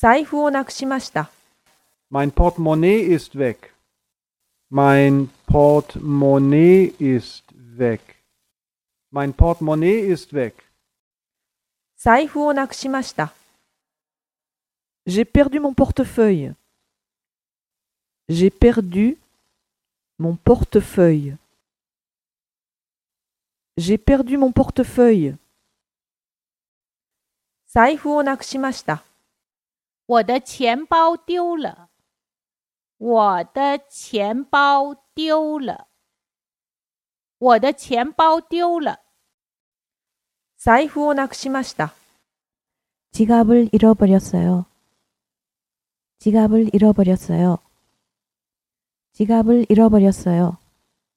財布をなくしました。Mein Portemonnaie ist weg. Mein Portemonnaie ist weg. Mein Portemonnaie ist weg. 財布をなくしました。J'ai perdu mon portefeuille. J'ai perdu mon portefeuille. J'ai perdu mon portefeuille. 財布をなくしました。我的钱包丢了。我的钱包丢了。我的钱包丢了。財布をなくしました。지갑을 잃어버렸어요. 지갑을 잃어버렸어요. 지갑을 잃어버렸어요.